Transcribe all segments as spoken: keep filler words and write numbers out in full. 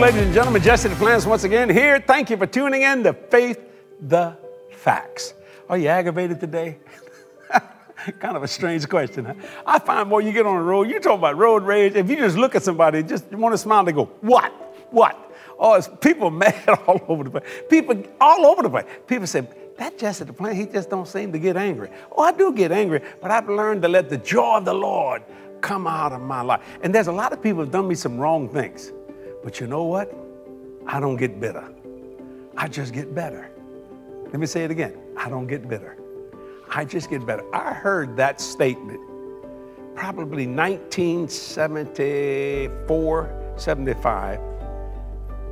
ladies and gentlemen. Justin Flans once again here. Thank you for tuning in to Faith, the Facts. Are you aggravated today? Kind of a strange question, huh? I find more you get on the road, you talk about road rage. If you just look at somebody, just want to smile, they go, what? What? Oh, it's people mad all over the place. People all over the place. People say, that Jesse the Plant, he just don't seem to get angry. Oh, I do get angry, but I've learned to let the joy of the Lord come out of my life. And there's a lot of people who've done me some wrong things. But you know what? I don't get bitter. I just get better. Let me say it again. I don't get bitter. I just get better. I heard that statement probably nineteen seventy-four, seventy-five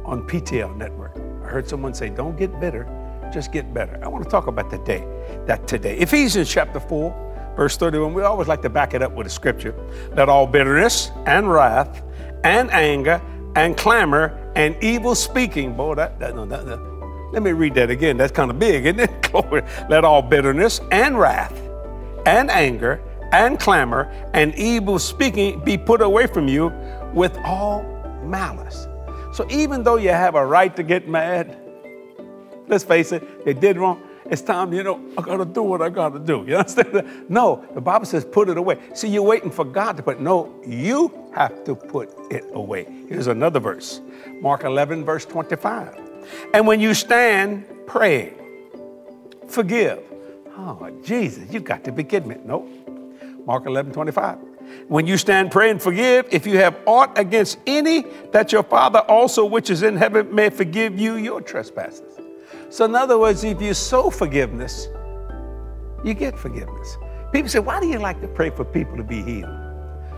on P T L Network. I heard someone say, don't get bitter, just get better. I want to talk about that today, that today. Ephesians chapter four, verse thirty-one. We always like to back it up with a scripture. Let all bitterness and wrath and anger and clamor and evil speaking. Boy, that, that, that, that. Let me read that again. That's kind of big, isn't it? Glory. Let all bitterness and wrath and anger and clamor and evil speaking be put away from you with all malice. So even though you have a right to get mad, let's face it, they did wrong. It's time, you know, I got to do what I got to do. You understand that? No, the Bible says put it away. See, you're waiting for God to put it. No, you have to put it away. Here's another verse. Mark eleven, verse twenty-five. And when you stand, pray, forgive. Oh, Jesus, you've got to be kidding me. Nope. Mark eleven, twenty-five. When you stand, pray and forgive. If you have aught against any, that your Father also, which is in heaven, may forgive you your trespasses. So in other words, if you sow forgiveness, you get forgiveness. People say, why do you like to pray for people to be healed?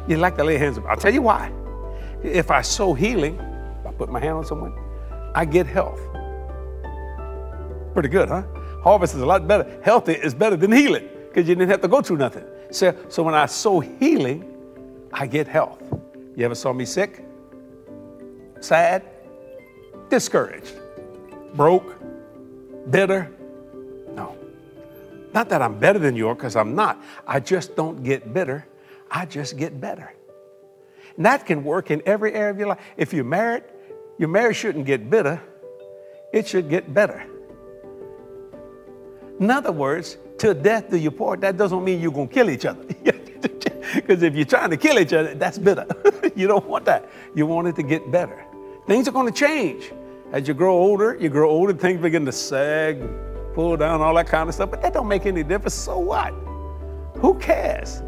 You like to lay hands on them. I'll tell you why. If I sow healing, if I put my hand on someone, I get health. Pretty good, huh? Harvest is a lot better. Healthy is better than healing because you didn't have to go through nothing. So, so when I sow healing, I get health. You ever saw me sick, sad, discouraged, broke, bitter? No. Not that I'm better than you, because I'm not. I just don't get bitter. I just get better. And that can work in every area of your life. If you're married, your marriage shouldn't get bitter. It should get better. In other words, till death do you part. That doesn't mean you're going to kill each other. Because if you're trying to kill each other, that's bitter. You don't want that. You want it to get better. Things are going to change. As you grow older, you grow older, things begin to sag, pull down, all that kind of stuff. But that don't make any difference. So what? Who cares?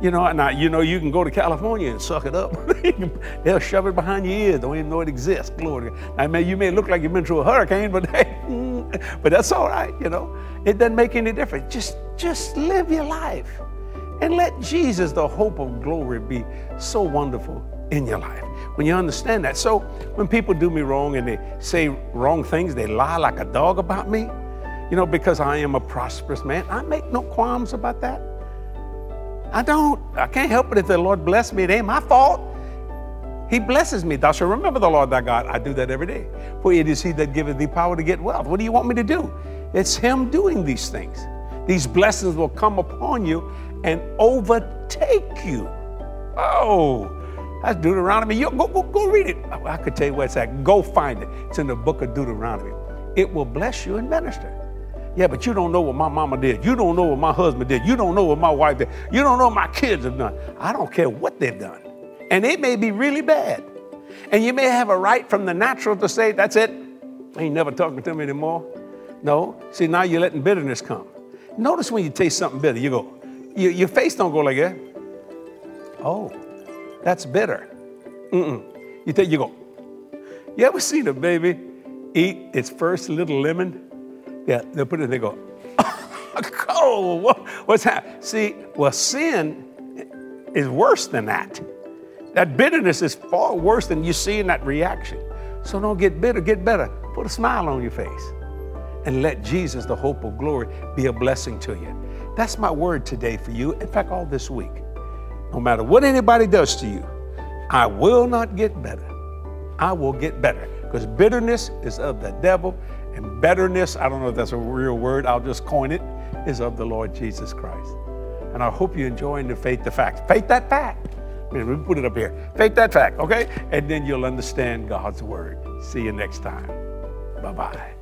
You know, now, you know, you can go to California and suck it up. They'll shove it behind your ears. Don't even know it exists. Glory to God. I mean, you may look like you've been through a hurricane, but hey, but that's all right, you know. It doesn't make any difference. Just, just live your life and let Jesus, the hope of glory, be so wonderful in your life. When you understand that. So when people do me wrong and they say wrong things, they lie like a dog about me, you know, because I am a prosperous man. I make no qualms about that. I don't. I can't help it if the Lord bless me. It ain't my fault. He blesses me. Thou shalt remember the Lord thy God. I do that every day. For it is he that giveth thee power to get wealth. What do you want me to do? It's him doing these things. These blessings will come upon you and overtake you. Oh, that's Deuteronomy. You, go, go, go read it. I could tell you where it's at. Go find it. It's in the book of Deuteronomy. It will bless you and minister. Yeah, but you don't know what my mama did. You don't know what my husband did. You don't know what my wife did. You don't know what my kids have done. I don't care what they've done. And it may be really bad. And you may have a right from the natural to say, that's it. I ain't never talking to me anymore. No. See, now you're letting bitterness come. Notice when you taste something bitter, you go, you, your face don't go like that. Oh, that's bitter. Mm-mm. You take, you go, you ever seen a baby eat its first little lemon? Yeah, they'll put it in, they go, oh, what, what's happening? See, well, sin is worse than that. That bitterness is far worse than you see in that reaction. So don't get bitter, get better. Put a smile on your face and let Jesus, the hope of glory, be a blessing to you. That's my word today for you. In fact, all this week, no matter what anybody does to you, I will not get better. I will get better because bitterness is of the devil. And bitterness, I don't know if that's a real word, I'll just coin it, is of the Lord Jesus Christ. And I hope you're enjoying the Faith, the Facts. Faith, that fact. We put it up here. Faith that fact, okay? And then you'll understand God's word. See you next time. Bye-bye.